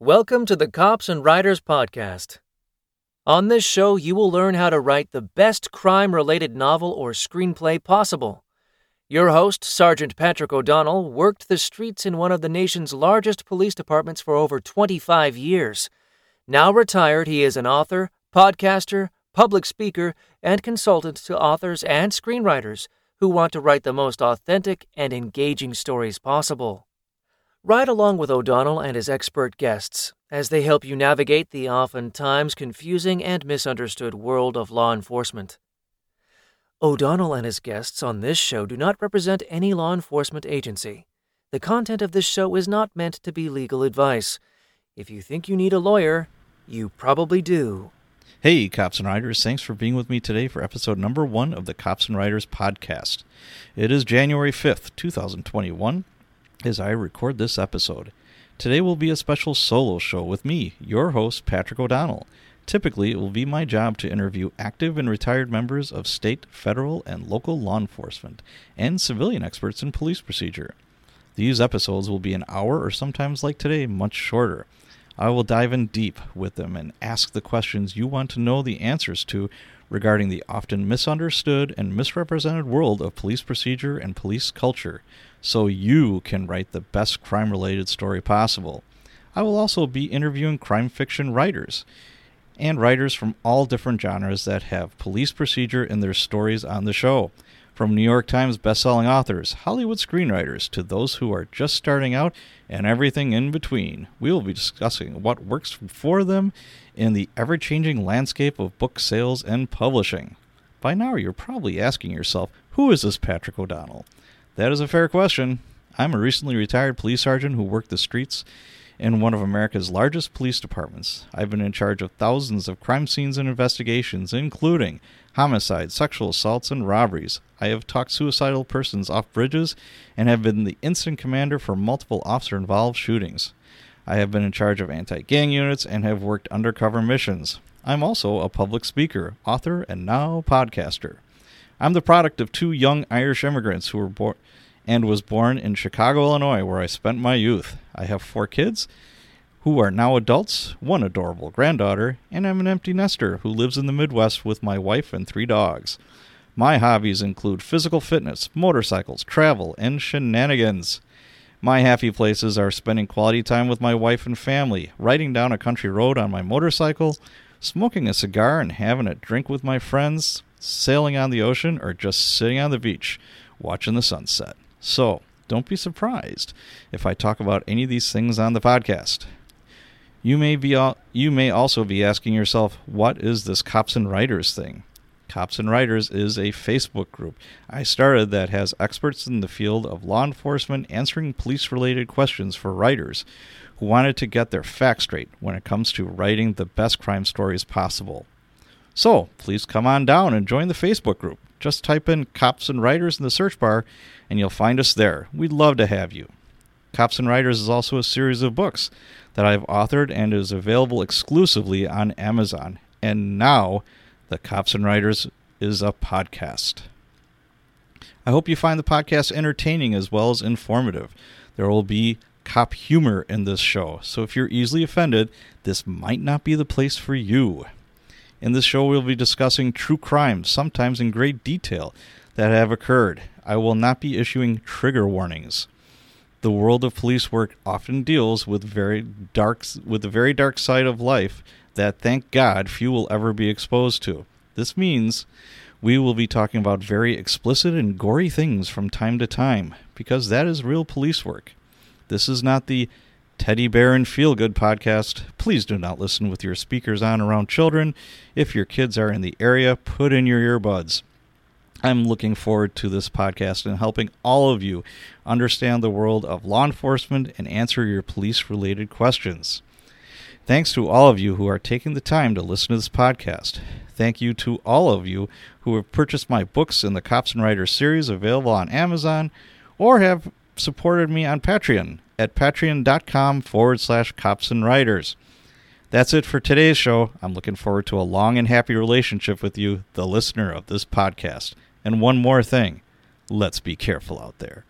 Welcome to the Cops and Writers Podcast. On this show, you will learn how to write the best crime-related novel or screenplay possible. Your host, Sergeant Patrick O'Donnell, worked the streets in one of the nation's largest police departments for over 25 years. Now retired, he is an author, podcaster, public speaker, and consultant to authors and screenwriters who want to write the most authentic and engaging stories possible. Ride along with O'Donnell and his expert guests as they help you navigate the oftentimes confusing and misunderstood world of law enforcement. O'Donnell and his guests on this show do not represent any law enforcement agency. The content of this show is not meant to be legal advice. If you think you need a lawyer, you probably do. Hey, Cops and Writers, thanks for being with me today for episode number 1 of the Cops and Writers podcast. It is January 5th, 2021. As I record this episode. Today will be a special solo show with me, your host, Patrick O'Donnell. Typically, it will be my job to interview active and retired members of state, federal, and local law enforcement, and civilian experts in police procedure. These episodes will be an hour or sometimes like today, much shorter. I will dive in deep with them and ask the questions you want to know the answers to regarding the often misunderstood and misrepresented world of police procedure and police culture, so you can write the best crime-related story possible. I will also be interviewing crime fiction writers and writers from all different genres that have police procedure in their stories on the show, from New York Times bestselling authors, Hollywood screenwriters, to those who are just starting out and everything in between. We will be discussing what works for them in the ever-changing landscape of book sales and publishing. By now, you're probably asking yourself, who is this Patrick O'Donnell? That is a fair question. I'm a recently retired police sergeant who worked the streets in one of America's largest police departments. I've been in charge of thousands of crime scenes and investigations, including homicides, sexual assaults, and robberies. I have talked suicidal persons off bridges and have been the instant commander for multiple officer-involved shootings. I have been in charge of anti-gang units and have worked undercover missions. I'm also a public speaker, author, and now podcaster. I'm the product of two young Irish immigrants who were born in Chicago, Illinois, where I spent my youth. I have 4 kids who are now adults, one adorable granddaughter, and I'm an empty nester who lives in the Midwest with my wife and 3 dogs. My hobbies include physical fitness, motorcycles, travel, and shenanigans. My happy places are spending quality time with my wife and family, riding down a country road on my motorcycle, smoking a cigar and having a drink with my friends, sailing on the ocean, or just sitting on the beach, watching the sunset. So, don't be surprised if I talk about any of these things on the podcast. You may also be asking yourself, what is this Cops and Writers thing? Cops and Writers is a Facebook group I started that has experts in the field of law enforcement answering police-related questions for writers who wanted to get their facts straight when it comes to writing the best crime stories possible. So, please come on down and join the Facebook group. Just type in Cops and Writers in the search bar, and you'll find us there. We'd love to have you. Cops and Writers is also a series of books that I've authored and is available exclusively on Amazon. And now, the Cops and Writers is a podcast. I hope you find the podcast entertaining as well as informative. There will be cop humor in this show, so if you're easily offended, this might not be the place for you. In this show, we'll be discussing true crimes, sometimes in great detail, that have occurred. I will not be issuing trigger warnings. The world of police work often deals with the very dark side of life that, thank God, few will ever be exposed to. This means we will be talking about very explicit and gory things from time to time, because that is real police work. This is not the Teddy Bear and Feel Good podcast. Please do not listen with your speakers on around children. If your kids are in the area, put in your earbuds. I'm looking forward to this podcast and helping all of you understand the world of law enforcement and answer your police-related questions. Thanks to all of you who are taking the time to listen to this podcast. Thank you to all of you who have purchased my books in the Cops and Writers series available on Amazon or have supported me on Patreon at patreon.com/Cops and Writers. That's it for today's show. I'm looking forward to a long and happy relationship with you, the listener of this podcast. And one more thing, let's be careful out there.